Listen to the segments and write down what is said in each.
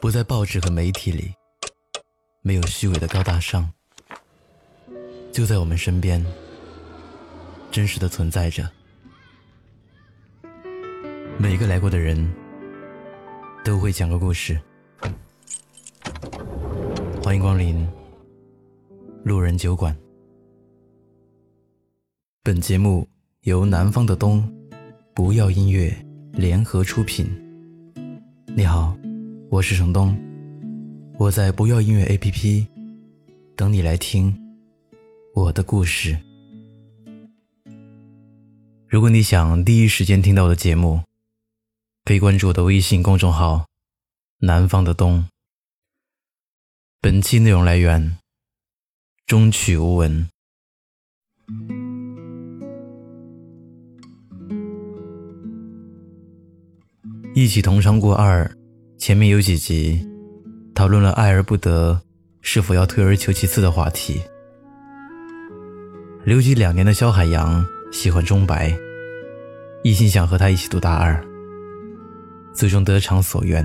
不在报纸和媒体里，没有虚伪的高大上，就在我们身边，真实的存在着。每个来过的人都会讲个故事。欢迎光临路人酒馆。本节目由南方的冬不要音乐联合出品。你好，我是程东，我在不要音乐 APP 等你来听我的故事。如果你想第一时间听到我的节目，可以关注我的微信公众号南方的冬。本期内容来源中曲无闻。一起同尝过二，前面有几集讨论了爱而不得是否要退而求其次的话题。留级2年的萧海洋喜欢钟白，一心想和他一起读大2，最终得偿所愿。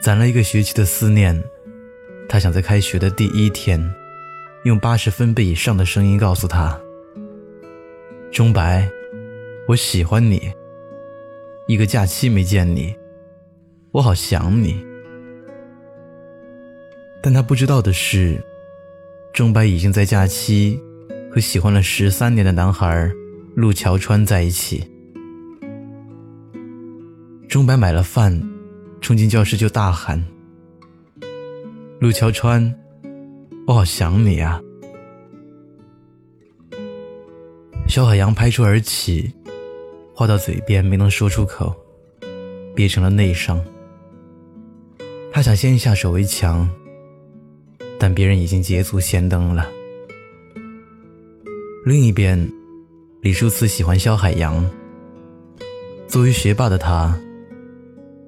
攒了一个学期的思念，他想在开学的第一天用80分贝以上的声音告诉他，钟白，我喜欢你，一个假期没见你，我好想你。但他不知道的是，钟白已经在假期和喜欢了13年的男孩陆桥川在一起。钟白买了饭，冲进教室就大喊，陆桥川，我好想你啊。萧海洋拍桌而起，话到嘴边没能说出口，憋成了内伤。他想先下手为强，但别人已经捷足先登了。另一边，李书慈喜欢萧海洋，作为学霸的他，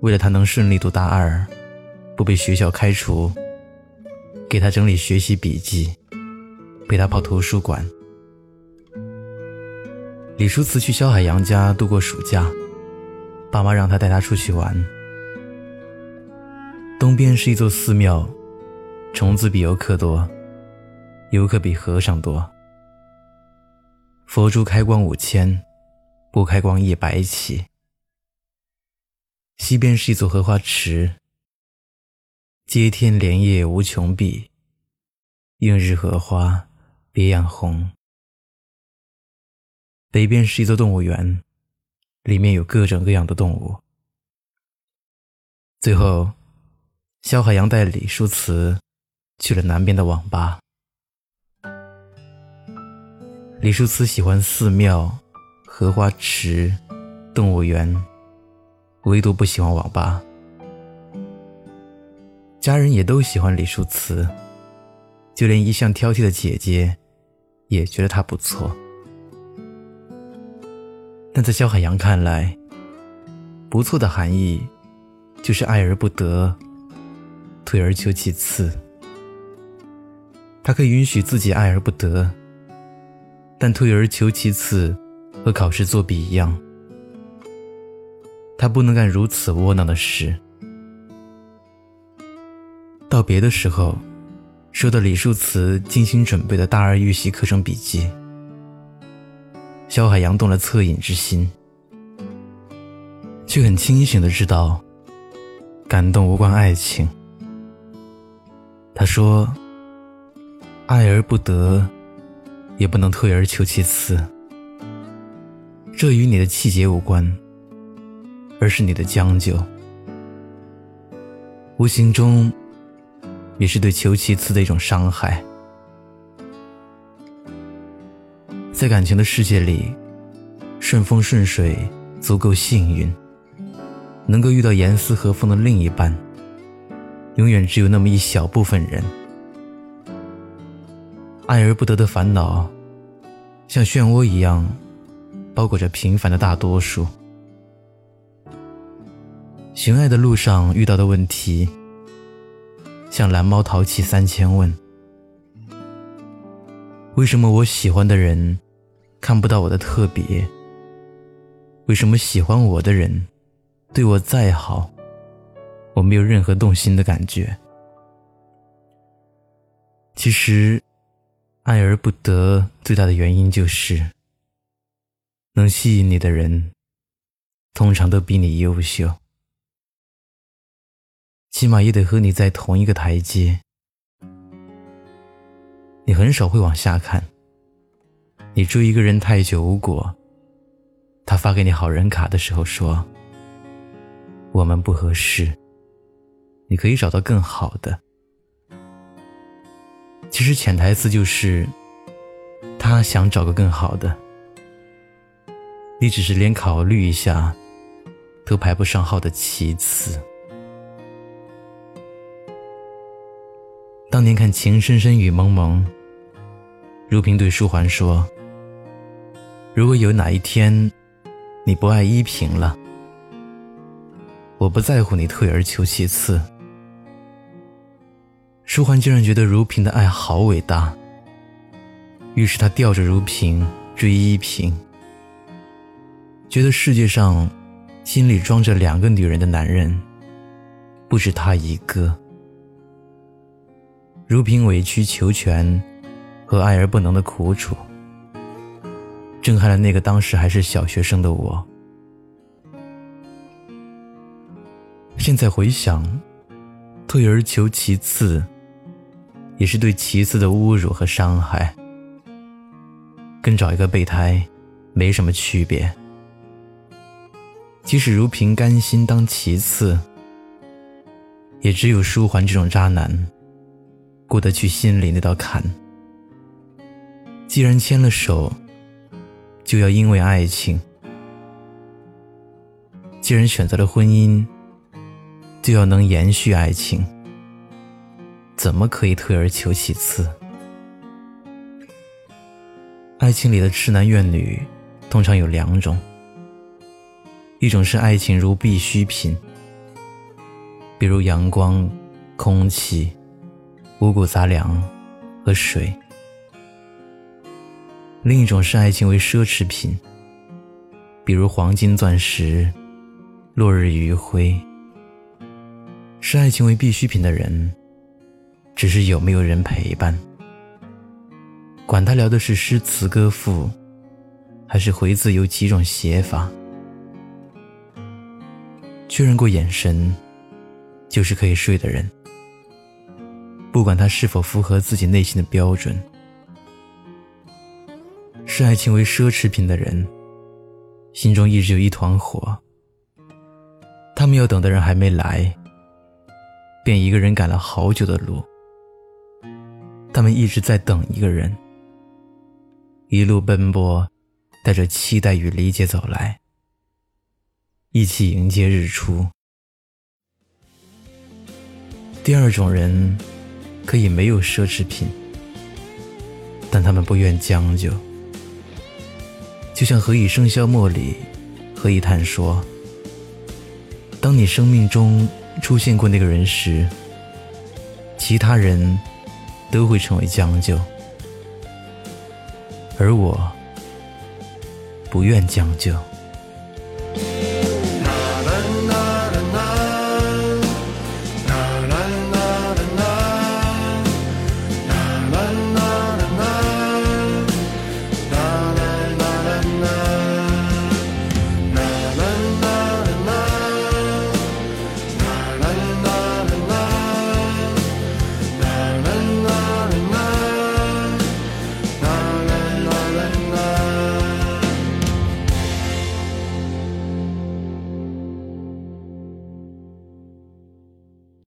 为了他能顺利读大2，不被学校开除，给他整理学习笔记，陪他跑图书馆。李书慈去萧海洋家度过暑假，爸妈让他带他出去玩。东边是一座寺庙，虫子比游客多，游客比和尚多。佛珠开光5000，不开光100起。西边是一座荷花池，接天莲叶无穷碧，映日荷花别样红。北边是一座动物园，里面有各种各样的动物。最后，萧海洋带李书慈去了南边的网吧。李书慈喜欢寺庙、荷花池、动物园，唯独不喜欢网吧。家人也都喜欢李书慈，就连一向挑剔的姐姐也觉得她不错。但在萧海洋看来，不错的含义就是爱而不得，退而求其次。他可以允许自己爱而不得，但退而求其次和考试作弊一样，他不能干如此窝囊的事。道别的时候，收到李书慈精心准备的大2预习课程笔记，萧海洋动了恻隐之心，却很清醒地知道，感动无关爱情。他说，爱而不得，也不能退而求其次，这与你的气节无关，而是你的将就。无形中也是对求其次的一种伤害。在感情的世界里，顺风顺水足够幸运，能够遇到严丝合缝的另一半，永远只有那么一小部分人。爱而不得的烦恼像漩涡一样包裹着平凡的大多数。寻爱的路上遇到的问题，像蓝猫淘气3000问，为什么我喜欢的人看不到我的特别？为什么喜欢我的人对我再好，我没有任何动心的感觉。其实爱而不得最大的原因就是能吸引你的人通常都比你优秀，起码也得和你在同一个台阶，你很少会往下看。你追一个人太久无果，他发给你好人卡的时候说我们不合适，你可以找到更好的。其实潜台词就是他想找个更好的，你只是连考虑一下都排不上号的其次。当年看《情深深雨蒙蒙》，如萍对书桓说，如果有哪一天你不爱依萍了，我不在乎你退而求其次。书桓竟然觉得如萍的爱好伟大，于是他吊着如萍追依萍，觉得世界上心里装着两个女人的男人不止他一个。如萍委曲求全和爱而不能的苦楚震撼了那个当时还是小学生的我。现在回想，退而求其次也是对其次的侮辱和伤害，跟找一个备胎没什么区别。即使如萍甘心当其次，也只有书桓这种渣男过得去心里那道坎。既然牵了手，就要因为爱情；既然选择了婚姻，就要能延续爱情，怎么可以退而求其次？爱情里的痴男怨女通常有两种，一种是爱情如必需品，比如阳光、空气、五谷杂粮和水；另一种是爱情为奢侈品，比如黄金、钻石、落日余晖。视爱情为必需品的人，只是有没有人陪伴，管他聊的是诗词歌赋还是回字有几种写法。确认过眼神就是可以睡的人，不管他是否符合自己内心的标准。视爱情为奢侈品的人，心中一直有一团火，他们要等的人还没来，便一个人赶了好久的路。他们一直在等一个人，一路奔波，带着期待与理解走来，一起迎接日出。第二种人可以没有奢侈品，但他们不愿将就。就像《何以笙箫默》里何以叹说，当你生命中出现过那个人时，其他人都会成为将就，而我不愿将就。